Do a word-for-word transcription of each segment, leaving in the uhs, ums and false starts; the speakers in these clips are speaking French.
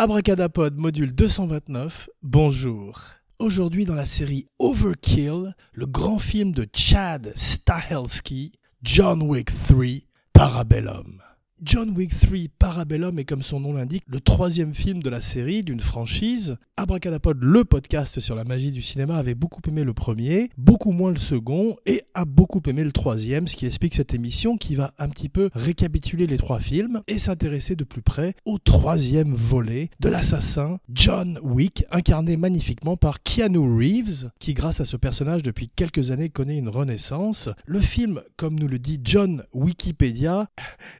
Abracadapod module deux cent vingt-neuf, bonjour. Aujourd'hui dans la série Overkill, le grand film de Chad Stahelski, John Wick trois, Parabellum. John Wick trois, Parabellum est comme son nom l'indique le troisième film de la série, d'une franchise. Abracadapod, le podcast sur la magie du cinéma, avait beaucoup aimé le premier, beaucoup moins le second et a beaucoup aimé le troisième, ce qui explique cette émission qui va un petit peu récapituler les trois films et s'intéresser de plus près au troisième volet de l'assassin John Wick, incarné magnifiquement par Keanu Reeves, qui grâce à ce personnage depuis quelques années connaît une renaissance. Le film, comme nous le dit John Wikipédia,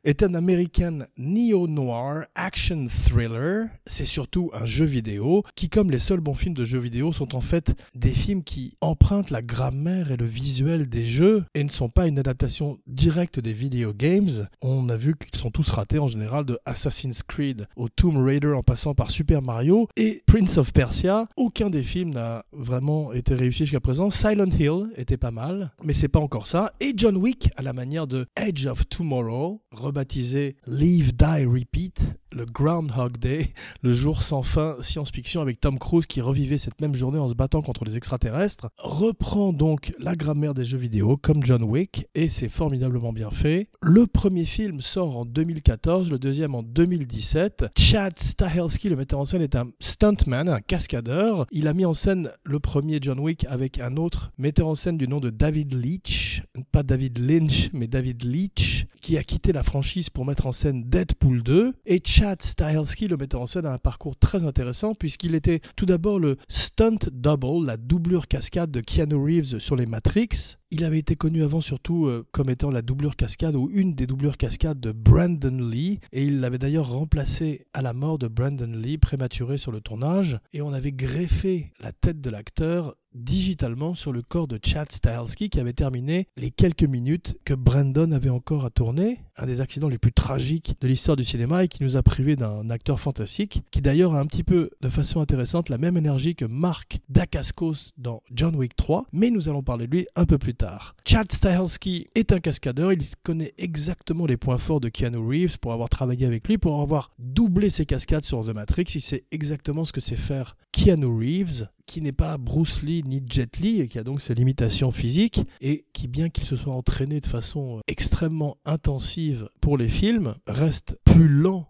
est un American neo-noir action thriller. C'est surtout un jeu vidéo qui, comme les seuls bons films de jeux vidéo, sont en fait des films qui empruntent la grammaire et le visuel des jeux et ne sont pas une adaptation directe des video games. On a vu qu'ils sont tous ratés en général, de Assassin's Creed au Tomb Raider en passant par Super Mario et Prince of Persia. Aucun des films n'a vraiment été réussi jusqu'à présent. Silent Hill était pas mal, mais c'est pas encore ça. Et John Wick, à la manière de Edge of Tomorrow, rebaptisé Live, Die, Repeat, le Groundhog Day, le jour sans fin science-fiction avec Tom Cruise qui revivait cette même journée en se battant contre les extraterrestres, reprend donc la grammaire des jeux vidéo comme John Wick et c'est formidablement bien fait. Le premier film sort en deux mille quatorze, le deuxième en deux mille dix-sept. Chad Stahelski, le metteur en scène, est un stuntman, un cascadeur. Il a mis en scène le premier John Wick avec un autre metteur en scène du nom de David Leitch, pas David Lynch mais David Leitch, qui a quitté la franchise pour mettre en scène Deadpool deux. Et Chad Stahelski, le metteur en scène, a un parcours très intéressant puisqu'il était tout d'abord le stunt double, la doublure cascade de Keanu Reeves sur les Matrix. Il avait été connu avant surtout euh, comme étant la doublure cascade ou une des doublures cascades de Brandon Lee, et il l'avait d'ailleurs remplacé à la mort de Brandon Lee, prématuré sur le tournage, et on avait greffé la tête de l'acteur digitalement sur le corps de Chad Stahelski qui avait terminé les quelques minutes que Brandon avait encore à tourner, un des accidents les plus tragiques de l'histoire du cinéma et qui nous a privé d'un acteur fantastique qui d'ailleurs a un petit peu de façon intéressante la même énergie que Mark Dacascos dans John Wick trois, mais nous allons parler de lui un peu plus tard. Chad Stahelski est un cascadeur, il connaît exactement les points forts de Keanu Reeves pour avoir travaillé avec lui, pour avoir doublé ses cascades sur The Matrix, il sait exactement ce que c'est faire Keanu Reeves, qui n'est pas Bruce Lee ni Jet Li et qui a donc ses limitations physiques et qui, bien qu'il se soit entraîné de façon extrêmement intensive pour les films, reste plus lent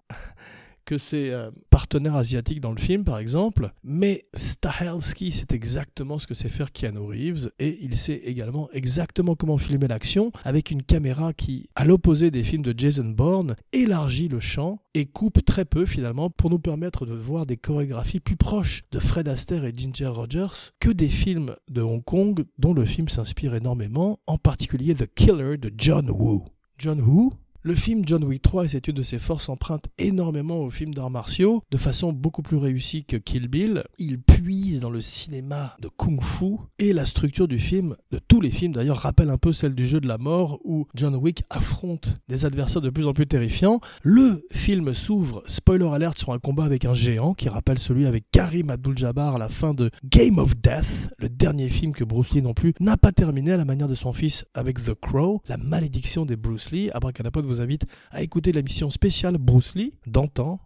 que ses euh, partenaires asiatiques dans le film, par exemple. Mais Stahelski sait exactement ce que sait faire Keanu Reeves et il sait également exactement comment filmer l'action avec une caméra qui, à l'opposé des films de Jason Bourne, élargit le champ et coupe très peu finalement pour nous permettre de voir des chorégraphies plus proches de Fred Astaire et Ginger Rogers que des films de Hong Kong dont le film s'inspire énormément, en particulier The Killer de John Woo. John Woo ? Le film John Wick trois et c'est une de ses forces emprunte énormément aux films d'arts martiaux, de façon beaucoup plus réussie que Kill Bill. Il puise dans le cinéma de Kung Fu et la structure du film, de tous les films d'ailleurs, rappelle un peu celle du jeu de la mort où John Wick affronte des adversaires de plus en plus terrifiants. Le film s'ouvre, spoiler alert, sur un combat avec un géant qui rappelle celui avec Karim Abdul-Jabbar à la fin de Game of Death, le dernier film que Bruce Lee non plus n'a pas terminé à la manière de son fils avec The Crow, la malédiction des Bruce Lee. Abracadapod vous invite à écouter la mission spéciale Bruce Lee d'antan.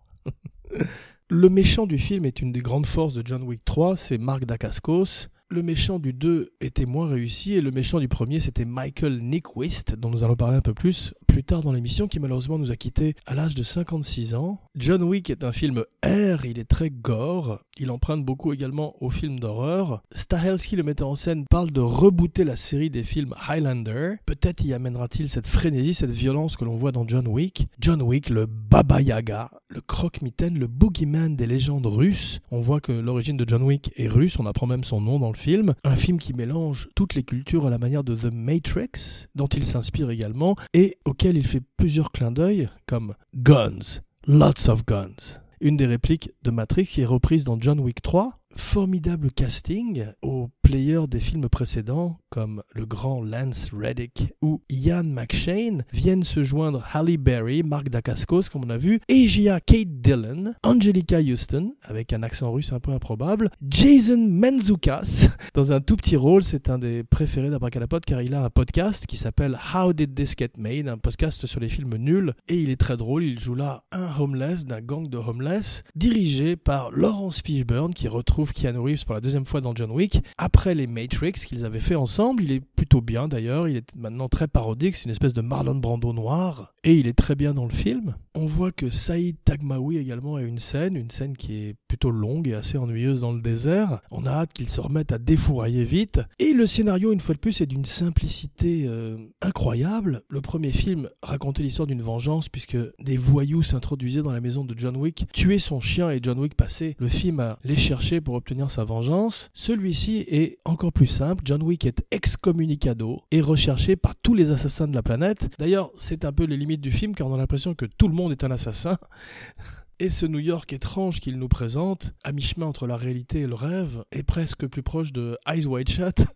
Le méchant du film est une des grandes forces de John Wick trois, c'est Mark Dacascos. Le méchant du deux était moins réussi et le méchant du premier c'était Michael Nyqvist, dont nous allons parler un peu plus plus tard dans l'émission, qui malheureusement nous a quittés à l'âge de cinquante-six ans. John Wick est un film R, il est très gore, il emprunte beaucoup également aux films d'horreur. Stahelski, le metteur en scène, parle de rebooter la série des films Highlander. Peut-être y amènera-t-il cette frénésie, cette violence que l'on voit dans John Wick. John Wick, le Baba Yaga, le croque-mitaine, le boogeyman des légendes russes. On voit que l'origine de John Wick est russe, on apprend même son nom dans le film. Un film qui mélange toutes les cultures à la manière de The Matrix, dont il s'inspire également, et auquel il fait plusieurs clins d'œil, comme Guns, Lots of Guns. Une des répliques de Matrix qui est reprise dans John Wick trois. Formidable casting aux players des films précédents comme le grand Lance Reddick ou Ian McShane viennent se joindre Halle Berry, Mark Dacascos, comme on a vu, Asia Kate Dillon, Angelica Houston, avec un accent russe un peu improbable, Jason Menzoukas, dans un tout petit rôle, c'est un des préférés d'Abracadapod car il a un podcast qui s'appelle How Did This Get Made, un podcast sur les films nuls, et il est très drôle, il joue là un homeless, d'un gang de homeless, dirigé par Laurence Fishburne, qui retrouve Keanu Reeves pour la deuxième fois dans John Wick, après les Matrix qu'ils avaient fait ensemble, il est plutôt bien d'ailleurs, il est maintenant très parodique, c'est une espèce de Marlon Brando noir, et il est très bien dans le film. On voit que Saïd Tagmaoui également a une scène, une scène qui est plutôt longue et assez ennuyeuse dans le désert, on a hâte qu'il se remette à défourailler vite, et le scénario, une fois de plus, est d'une simplicité euh, incroyable. Le premier film racontait l'histoire d'une vengeance, puisque des voyous s'introduisaient dans la maison de John Wick, tuaient son chien et John Wick passait le film à les chercher pour obtenir sa vengeance. Celui-ci est encore plus simple, John Wick est excommunicado et recherché par tous les assassins de la planète. D'ailleurs, c'est un peu les limites du film, car on a l'impression que tout le monde est un assassin. Et ce New York étrange qu'il nous présente, à mi-chemin entre la réalité et le rêve, est presque plus proche de Eyes Wide Shut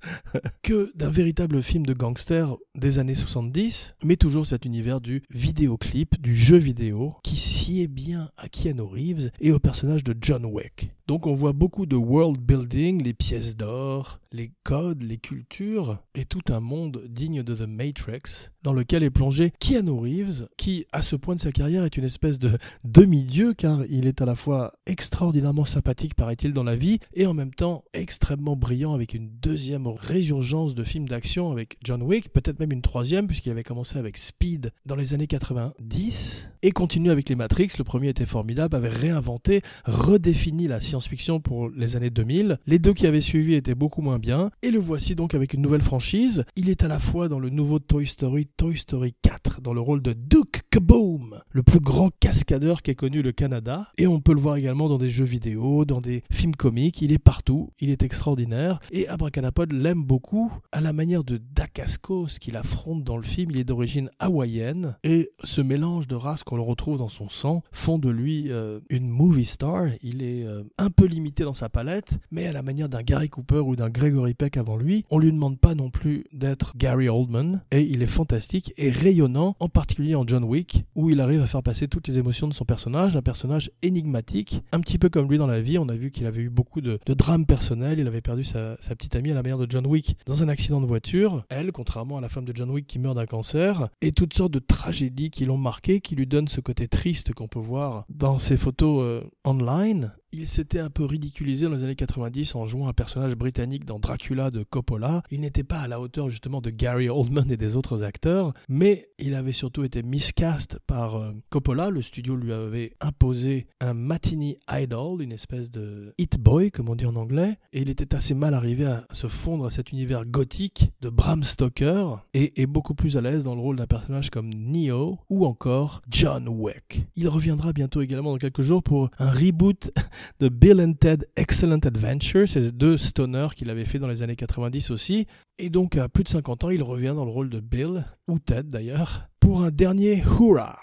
que d'un véritable film de gangster des années soixante-dix, mais toujours cet univers du vidéoclip, du jeu vidéo, qui sied bien à Keanu Reeves et au personnage de John Wick. Donc on voit beaucoup de world building, les pièces d'or, les codes, les cultures, et tout un monde digne de The Matrix, dans lequel est plongé Keanu Reeves, qui, à ce point de sa carrière, est une espèce de demi-dieu, car il est à la fois extraordinairement sympathique, paraît-il, dans la vie, et en même temps extrêmement brillant, avec une deuxième résurgence de films d'action avec John Wick, peut-être même une troisième, puisqu'il avait commencé avec Speed dans les années quatre-vingt-dix, et continue avec les Matrix, le premier était formidable, avait réinventé, redéfini la science-fiction pour les années deux mille, les deux qui avaient suivi étaient beaucoup moins bien, et le voici donc avec une nouvelle franchise, il est à la fois dans le nouveau Toy Story, Toy Story quatre, dans le rôle de Duke Caboom, le plus grand cascadeur qu'ait connu le Canada, et on peut le voir également dans des jeux vidéo, dans des films comiques, il est partout, il est extraordinaire, et Abracadapod l'aime beaucoup, à la manière de Dacascos qu'il affronte dans le film, il est d'origine hawaïenne, et ce mélange de races qu'on retrouve dans son sang font de lui euh, une movie star, il est euh, un peu limité dans sa palette, mais à la manière d'un Gary Cooper ou d'un Gregory Peck avant lui, on lui demande pas non plus d'être Gary Oldman, et il est fantastique et rayonnant, en particulier en John Wick, où il arrive à faire passer toutes les émotions de son personnage, un personnage énigmatique, un petit peu comme lui dans la vie, on a vu qu'il avait eu beaucoup de, de drames personnels, il avait perdu sa, sa petite amie à la manière de John Wick dans un accident de voiture, elle, contrairement à la femme de John Wick qui meurt d'un cancer, et toutes sortes de tragédies qui l'ont marqué, qui lui donnent ce côté triste qu'on peut voir dans ses photos euh, online. Il s'était un peu ridiculisé dans les années quatre-vingt-dix en jouant un personnage britannique dans Dracula de Coppola. Il n'était pas à la hauteur justement de Gary Oldman et des autres acteurs, mais il avait surtout été miscast par euh, Coppola. Le studio lui avait imposé un matinee idol, une espèce de hit boy, comme on dit en anglais, et il était assez mal arrivé à se fondre à cet univers gothique de Bram Stoker et est beaucoup plus à l'aise dans le rôle d'un personnage comme Neo ou encore John Wick. Il reviendra bientôt également dans quelques jours pour un reboot de Bill and Ted Excellent Adventure, ces deux stoners qu'il avait fait dans les années quatre-vingt-dix aussi, et donc à plus de cinquante ans, il revient dans le rôle de Bill, ou Ted d'ailleurs, pour un dernier hurrah.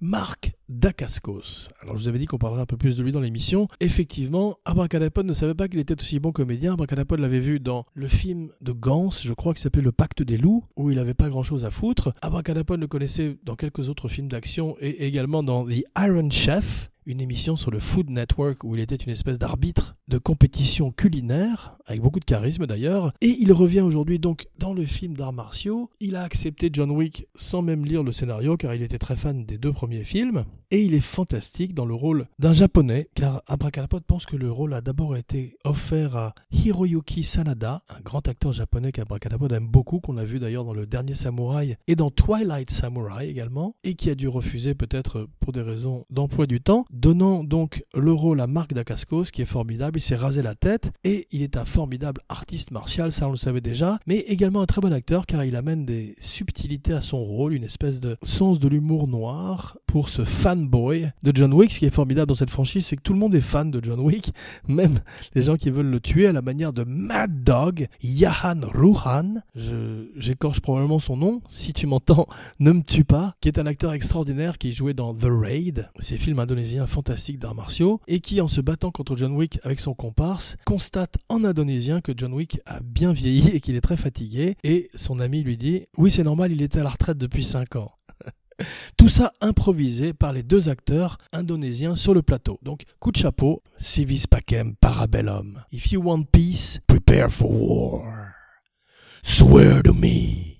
Mark Dacascos. Alors je vous avais dit qu'on parlerait un peu plus de lui dans l'émission. Effectivement, Abracadapod ne savait pas qu'il était aussi bon comédien. Abracadapod l'avait vu dans le film de Gans, je crois qu'il s'appelait Le Pacte des Loups, où il n'avait pas grand chose à foutre. Abracadapod le connaissait dans quelques autres films d'action et également dans The Iron Chef, une émission sur le Food Network où il était une espèce d'arbitre de compétition culinaire, avec beaucoup de charisme d'ailleurs, et il revient aujourd'hui donc dans le film d'arts martiaux. Il a accepté John Wick sans même lire le scénario car il était très fan des deux premiers films, et il est fantastique dans le rôle d'un japonais, car Abracadapod pense que le rôle a d'abord été offert à Hiroyuki Sanada, un grand acteur japonais qu'Abracadapod aime beaucoup, qu'on a vu d'ailleurs dans Le Dernier Samouraï et dans Twilight Samurai également, et qui a dû refuser peut-être pour des raisons d'emploi du temps, donnant donc le rôle à Mark Dacascos, qui est formidable, il s'est rasé la tête, et il est un formidable artiste martial, ça on le savait déjà, mais également un très bon acteur, car il amène des subtilités à son rôle, une espèce de sens de l'humour noir, pour ce fanboy de John Wick. Ce qui est formidable dans cette franchise, c'est que tout le monde est fan de John Wick, même les gens qui veulent le tuer, à la manière de Mad Dog, Yahan Ruhan, je, j'écorche probablement son nom, si tu m'entends, ne me tue pas, qui est un acteur extraordinaire qui jouait dans The Raid, ces films indonésiens fantastiques d'arts martiaux, et qui, en se battant contre John Wick avec son comparse, constate en indonésien que John Wick a bien vieilli et qu'il est très fatigué, et son ami lui dit « Oui, c'est normal, il était à la retraite depuis cinq ans ». Tout ça improvisé par les deux acteurs indonésiens sur le plateau. Donc, coup de chapeau, civis pacem parabellum. If you want peace, prepare for war. Swear to me.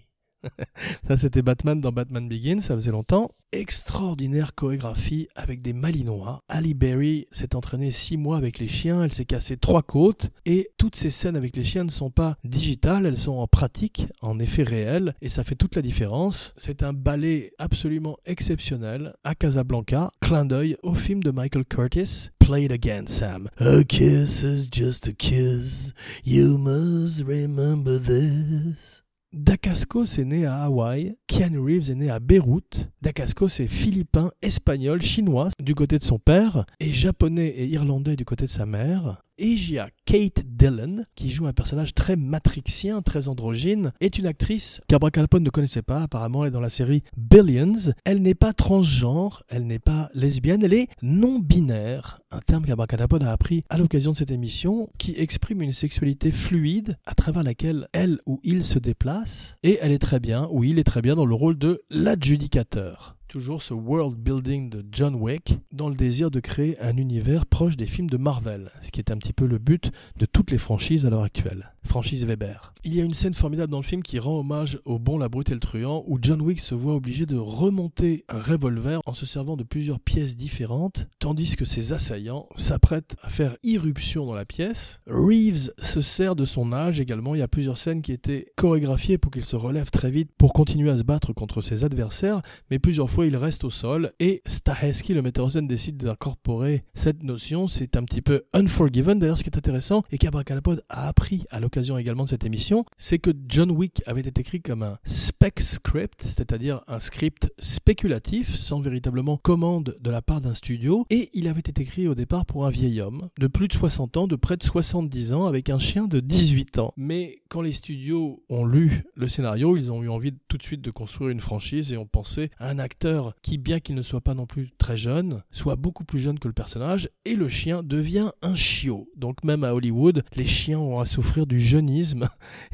Ça, c'était Batman dans Batman Begins, ça faisait longtemps. Extraordinaire chorégraphie avec des malinois. Halle Berry s'est entraînée six mois avec les chiens, elle s'est cassée trois côtes, et toutes ces scènes avec les chiens ne sont pas digitales, elles sont en pratique, en effet réel, et ça fait toute la différence. C'est un ballet absolument exceptionnel à Casablanca, clin d'œil au film de Michael Curtis, Play It Again, Sam. A kiss is just a kiss, you must remember this. Dacascos est né à Hawaï, Keanu Reeves est né à Beyrouth. Dacascos est philippin, espagnol, chinois du côté de son père et japonais et irlandais du côté de sa mère. Asia Kate Dillon, qui joue un personnage très matrixien, très androgyne, est une actrice qu'Abra Calpone ne connaissait pas, apparemment elle est dans la série Billions. Elle n'est pas transgenre, elle n'est pas lesbienne, elle est non-binaire, un terme qu'Abra Calpone a appris à l'occasion de cette émission, qui exprime une sexualité fluide à travers laquelle elle ou il se déplace, et elle est très bien, ou il est très bien dans le rôle de l'adjudicateur. Toujours ce world building de John Wick dans le désir de créer un univers proche des films de Marvel, ce qui est un petit peu le but de toutes les franchises à l'heure actuelle. Franchise Weber. Il y a une scène formidable dans le film qui rend hommage au Bon, la Brute et le Truand, où John Wick se voit obligé de remonter un revolver en se servant de plusieurs pièces différentes, tandis que ses assaillants s'apprêtent à faire irruption dans la pièce. Reeves se sert de son âge également, il y a plusieurs scènes qui étaient chorégraphiées pour qu'il se relève très vite pour continuer à se battre contre ses adversaires, mais plusieurs fois il reste au sol et Stahelski, le metteur en scène, décide d'incorporer cette notion. C'est un petit peu Unforgiven. D'ailleurs, ce qui est intéressant et qu'Abra Calpone a appris à l'occasion également de cette émission, c'est que John Wick avait été écrit comme un spec script, c'est-à-dire un script spéculatif sans véritablement commande de la part d'un studio, et il avait été écrit au départ pour un vieil homme de plus de soixante ans, de près de soixante-dix ans, avec un chien de dix-huit ans. Mais quand les studios ont lu le scénario, ils ont eu envie tout de suite de construire une franchise et ont pensé à un acteur qui, bien qu'il ne soit pas non plus très jeune, soit beaucoup plus jeune que le personnage, et le chien devient un chiot. Donc même à Hollywood, les chiens ont à souffrir du jeunisme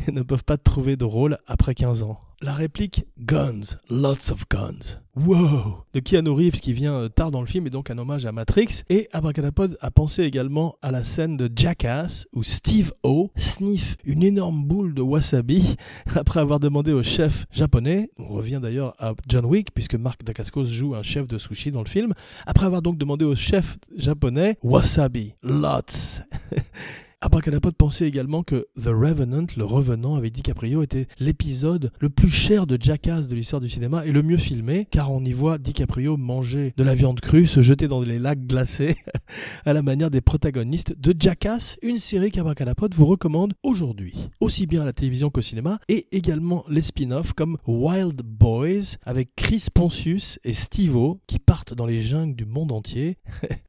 et ne peuvent pas trouver de rôle après quinze ans. La réplique « Guns, lots of guns ». Wow ! De Keanu Reeves qui vient tard dans le film et donc un hommage à Matrix. Et Abracadapod a pensé également à la scène de Jackass où Steve O sniffe une énorme boule de wasabi après avoir demandé au chef japonais, on revient d'ailleurs à John Wick puisque Mark Dacascos joue un chef de sushi dans le film, après avoir donc demandé au chef japonais « Wasabi, lots ». Abracadapod pensait également que The Revenant, le Revenant avec DiCaprio, était l'épisode le plus cher de Jackass de l'histoire du cinéma et le mieux filmé, car on y voit DiCaprio manger de la viande crue, se jeter dans les lacs glacés, à la manière des protagonistes de Jackass, une série qu'Abracadapod vous recommande aujourd'hui, aussi bien à la télévision qu'au cinéma, et également les spin-offs comme Wild Boys avec Chris Pontius et Steve-O qui partent dans les jungles du monde entier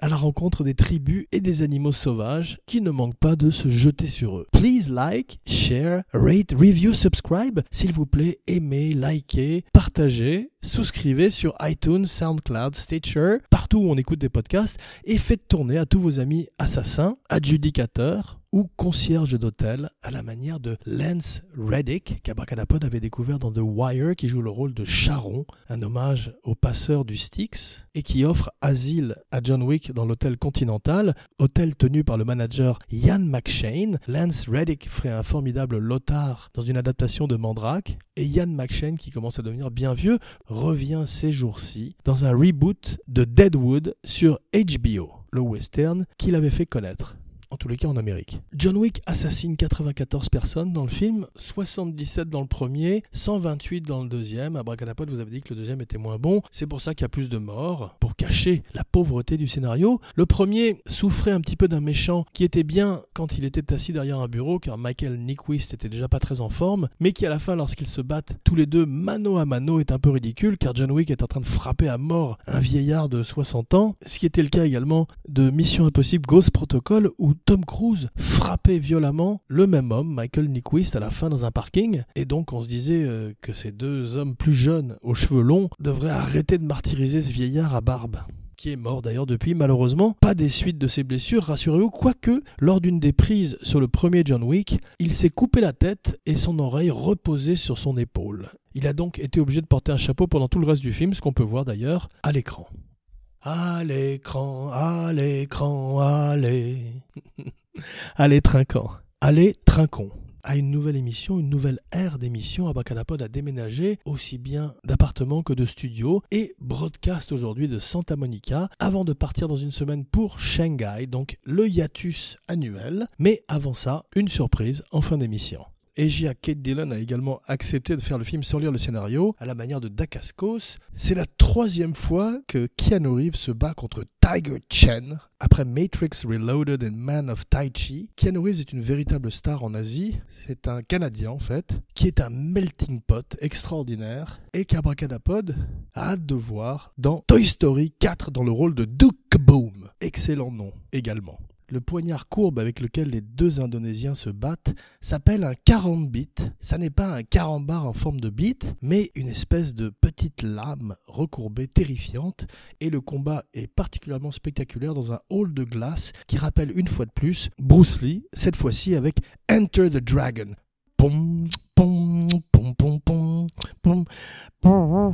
à la rencontre des tribus et des animaux sauvages qui ne manquent pas de se jeter sur eux. Please like, share, rate, review, subscribe. S'il vous plaît, aimez, likez, partagez, souscrivez sur iTunes, SoundCloud, Stitcher, partout où on écoute des podcasts, et faites tourner à tous vos amis assassins, adjudicateurs ou concierges d'hôtel à la manière de Lance Reddick qu'Abracadapod avait découvert dans The Wire, qui joue le rôle de Charon, un hommage au passeur du Styx, et qui offre asile à John Wick dans l'hôtel Continental, hôtel tenu par le manager Ian McShane. Lance Reddick ferait un formidable Lothar dans une adaptation de Mandrake, et Ian McShane, qui commence à devenir bien vieux, revient ces jours-ci dans un reboot de Deadwood sur H B O, le western qu'il avait fait connaître. en tous les cas en Amérique. John Wick assassine quatre-vingt-quatorze personnes dans le film, soixante-dix-sept dans le premier, cent vingt-huit dans le deuxième. Abracadapod vous avait dit que le deuxième était moins bon, c'est pour ça qu'il y a plus de morts, pour cacher la pauvreté du scénario. Le premier souffrait un petit peu d'un méchant qui était bien quand il était assis derrière un bureau, car Michael Nyqvist était déjà pas très en forme, mais qui à la fin, lorsqu'ils se battent tous les deux mano à mano, est un peu ridicule, car John Wick est en train de frapper à mort un vieillard de soixante ans, ce qui était le cas également de Mission Impossible Ghost Protocol, où Tom Cruise frappait violemment le même homme, Michael Nyqvist, à la fin dans un parking, et donc on se disait euh, que ces deux hommes plus jeunes, aux cheveux longs, devraient arrêter de martyriser ce vieillard à barbe, qui est mort d'ailleurs depuis, malheureusement. Pas des suites de ses blessures, rassurez-vous, quoique, lors d'une des prises sur le premier John Wick, il s'est coupé la tête et son oreille reposait sur son épaule. Il a donc été obligé de porter un chapeau pendant tout le reste du film, ce qu'on peut voir d'ailleurs à l'écran. À l'écran, à l'écran, allez. Allez, trinquant. Allez, trinquons. À une nouvelle émission, une nouvelle ère d'émission. Abracadapod a déménagé aussi bien d'appartements que de studios et broadcast aujourd'hui de Santa Monica avant de partir dans une semaine pour Shanghai, donc le hiatus annuel. Mais avant ça, une surprise en fin d'émission. Asia Kate Dillon a également accepté de faire le film sans lire le scénario, à la manière de Dacascos. C'est la troisième fois que Keanu Reeves se bat contre Tiger Chen. Après Matrix Reloaded and Man of Tai Chi, Keanu Reeves est une véritable star en Asie. C'est un Canadien en fait, qui est un melting pot extraordinaire et qu'Abracadapod a hâte de voir dans Toy Story quatre dans le rôle de Duke Caboom. Excellent nom également. Le poignard courbe avec lequel les deux Indonésiens se battent s'appelle un karambit. Ça n'est pas un carambar en forme de bite, mais une espèce de petite lame recourbée terrifiante. Et le combat est particulièrement spectaculaire dans un hall de glace qui rappelle une fois de plus Bruce Lee, cette fois-ci avec Enter the Dragon. Pom, pom, pom, pom, pom, pom,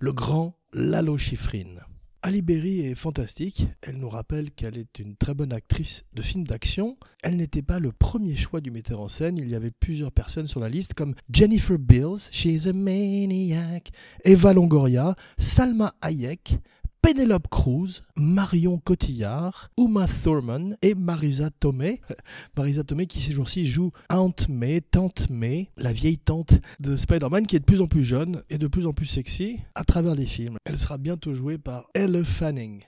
le grand Lalo Schifrin. Halle Berry est fantastique, elle nous rappelle qu'elle est une très bonne actrice de films d'action. Elle n'était pas le premier choix du metteur en scène, il y avait plusieurs personnes sur la liste comme Jennifer Beals, She's a Maniac, Eva Longoria, Salma Hayek, Penelope Cruz, Marion Cotillard, Uma Thurman et Marisa Tomei. Marisa Tomei qui ces jours-ci joue Aunt May, Tante May, la vieille tante de Spider-Man qui est de plus en plus jeune et de plus en plus sexy à travers les films. Elle sera bientôt jouée par Elle Fanning.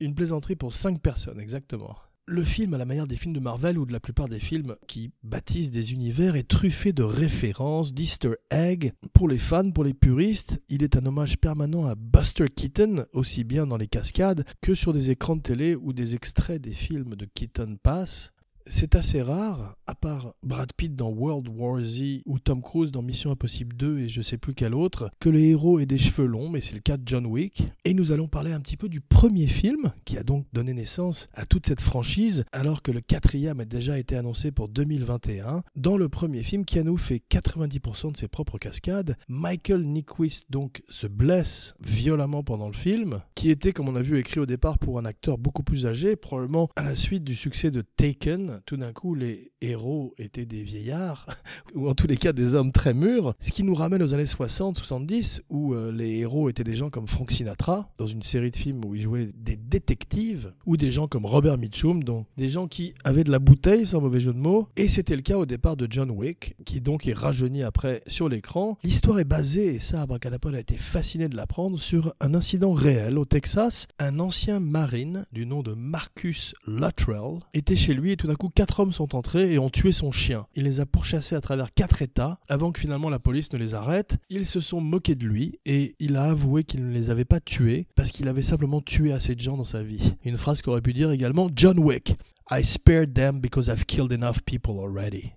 Une plaisanterie pour cinq personnes, exactement. Le film, à la manière des films de Marvel ou de la plupart des films qui bâtissent des univers, est truffé de références, d'easter eggs. Pour les fans, pour les puristes, il est un hommage permanent à Buster Keaton, aussi bien dans les cascades que sur des écrans de télé où des extraits des films de Keaton passent. C'est assez rare, à part Brad Pitt dans World War Z ou Tom Cruise dans Mission Impossible deux et je sais plus quel autre, que le héros ait des cheveux longs, mais c'est le cas de John Wick. Et nous allons parler un petit peu du premier film, qui a donc donné naissance à toute cette franchise, alors que le quatrième a déjà été annoncé pour deux mille vingt et un. Dans le premier film, Keanu fait quatre-vingt-dix pour cent de ses propres cascades. Michael Nyqvist donc se blesse violemment pendant le film, qui était, comme on a vu, écrit au départ pour un acteur beaucoup plus âgé, probablement à la suite du succès de Taken. Tout d'un coup, les héros étaient des vieillards, ou en tous les cas des hommes très mûrs, ce qui nous ramène aux années soixante soixante-dix, où euh, les héros étaient des gens comme Frank Sinatra, dans une série de films où ils jouaient des détectives, ou des gens comme Robert Mitchum, donc des gens qui avaient de la bouteille, sans mauvais jeu de mots, et c'était le cas au départ de John Wick, qui donc est rajeuni après sur l'écran. L'histoire est basée, et ça, Abracadapod a été fasciné de l'apprendre, sur un incident réel au Texas. Un ancien marine, du nom de Marcus Luttrell, était chez lui, et tout d'un coup, quatre hommes sont entrés et ont tué son chien. Il les a pourchassés à travers quatre États avant que finalement la police ne les arrête. Ils se sont moqués de lui et il a avoué qu'il ne les avait pas tués parce qu'il avait simplement tué assez de gens dans sa vie. Une phrase qu'aurait pu dire également John Wick. I spared them because I've killed enough people already.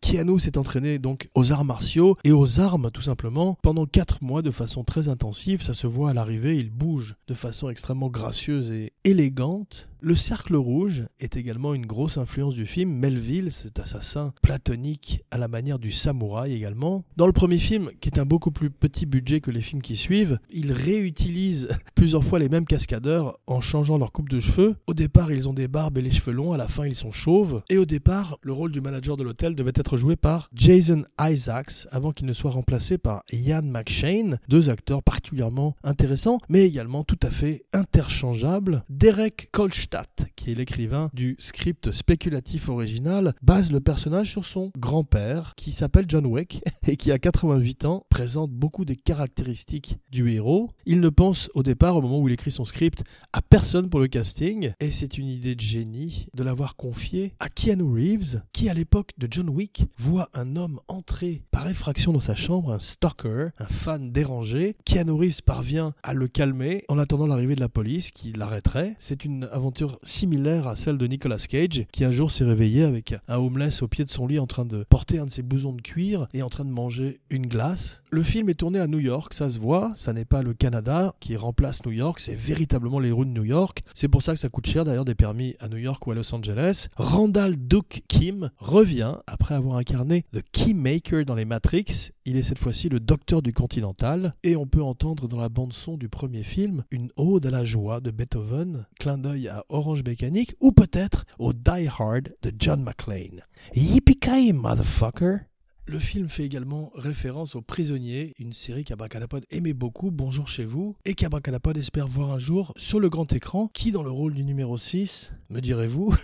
Keanu s'est entraîné donc aux arts martiaux et aux armes tout simplement pendant quatre mois de façon très intensive. Ça se voit à l'arrivée, il bouge de façon extrêmement gracieuse et élégante. Le cercle rouge est également une grosse influence du film. Melville, cet assassin platonique à la manière du samouraï également. Dans le premier film, qui est un beaucoup plus petit budget que les films qui suivent, il réutilise plusieurs fois les mêmes cascadeurs en changeant leur coupe de cheveux. Au départ, ils ont des barbes et les cheveux longs, à la fin, ils sont chauves. Et au départ, le rôle du manager de l'hôtel devait être joué par Jason Isaacs avant qu'il ne soit remplacé par Ian McShane, deux acteurs particulièrement intéressants mais également tout à fait interchangeables. Derek Kolstadt, qui est l'écrivain du script spéculatif original, base le personnage sur son grand-père qui s'appelle John Wick et qui à quatre-vingt-huit ans présente beaucoup des caractéristiques du héros. Il ne pense au départ, au moment où il écrit son script, à personne pour le casting et c'est une idée de génie de l'avoir confié à Keanu Reeves qui à l'époque de John Wick voit un homme entrer par effraction dans sa chambre, un stalker, un fan dérangé. Keanu Reeves parvient à le calmer en attendant l'arrivée de la police qui l'arrêterait. C'est une aventure similaire à celle de Nicolas Cage qui un jour s'est réveillé avec un homeless au pied de son lit en train de porter un de ses blousons de cuir et en train de manger une glace. Le film est tourné à New York, ça se voit, ça n'est pas le Canada qui remplace New York, c'est véritablement les rues de New York. C'est pour ça que ça coûte cher d'ailleurs des permis à New York ou à Los Angeles. Randall Duke Kim revient après avoir incarné The Keymaker dans les Matrix. Il est cette fois-ci le docteur du Continental et on peut entendre dans la bande-son du premier film une ode à la joie de Beethoven, clin d'œil à Orange Mécanique ou peut-être au Die Hard de John McClane. Yippee-ki-yay, motherfucker! Le film fait également référence aux Prisonniers, une série qu'Abracadapod aimait beaucoup, bonjour chez vous, et qu'Abracadapod espère voir un jour sur le grand écran, qui dans le rôle du numéro six, me direz-vous,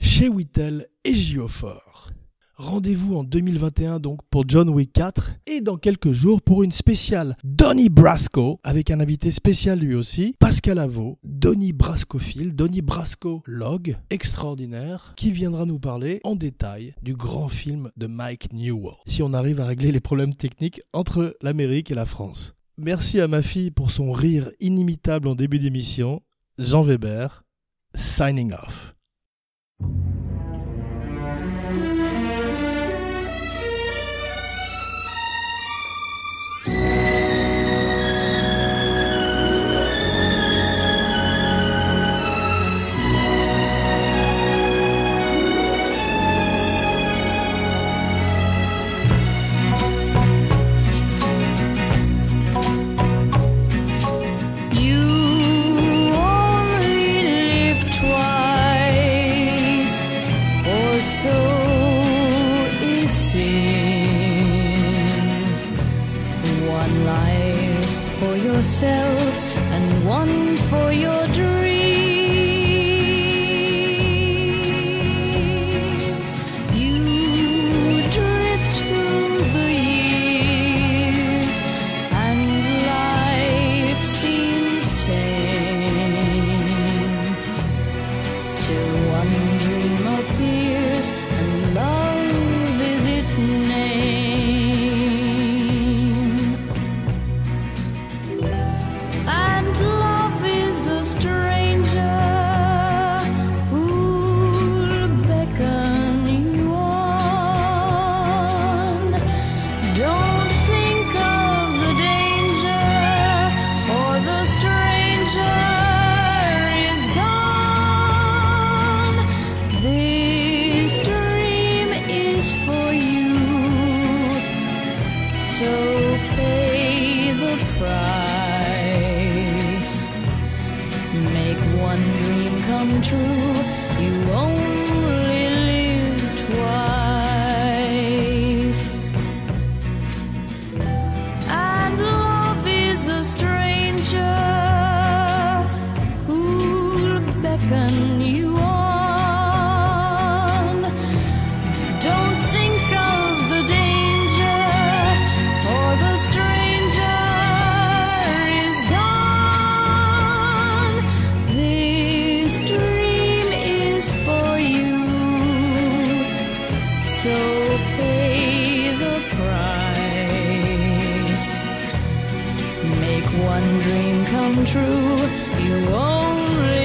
chez Whittle et Giofort. Rendez-vous en deux mille vingt et un donc pour John Wick quatre et dans quelques jours pour une spéciale Donnie Brasco avec un invité spécial lui aussi, Pascal Avaud, Donnie Brascophile, Donnie Brasco Log, extraordinaire, qui viendra nous parler en détail du grand film de Mike Newell, si on arrive à régler les problèmes techniques entre l'Amérique et la France. Merci à ma fille pour son rire inimitable en début d'émission. Jean Weber, signing off. Yourself and one for your dreams. You drift through the years and life seems tame till one dream appears and love is its name. One dream come true, you only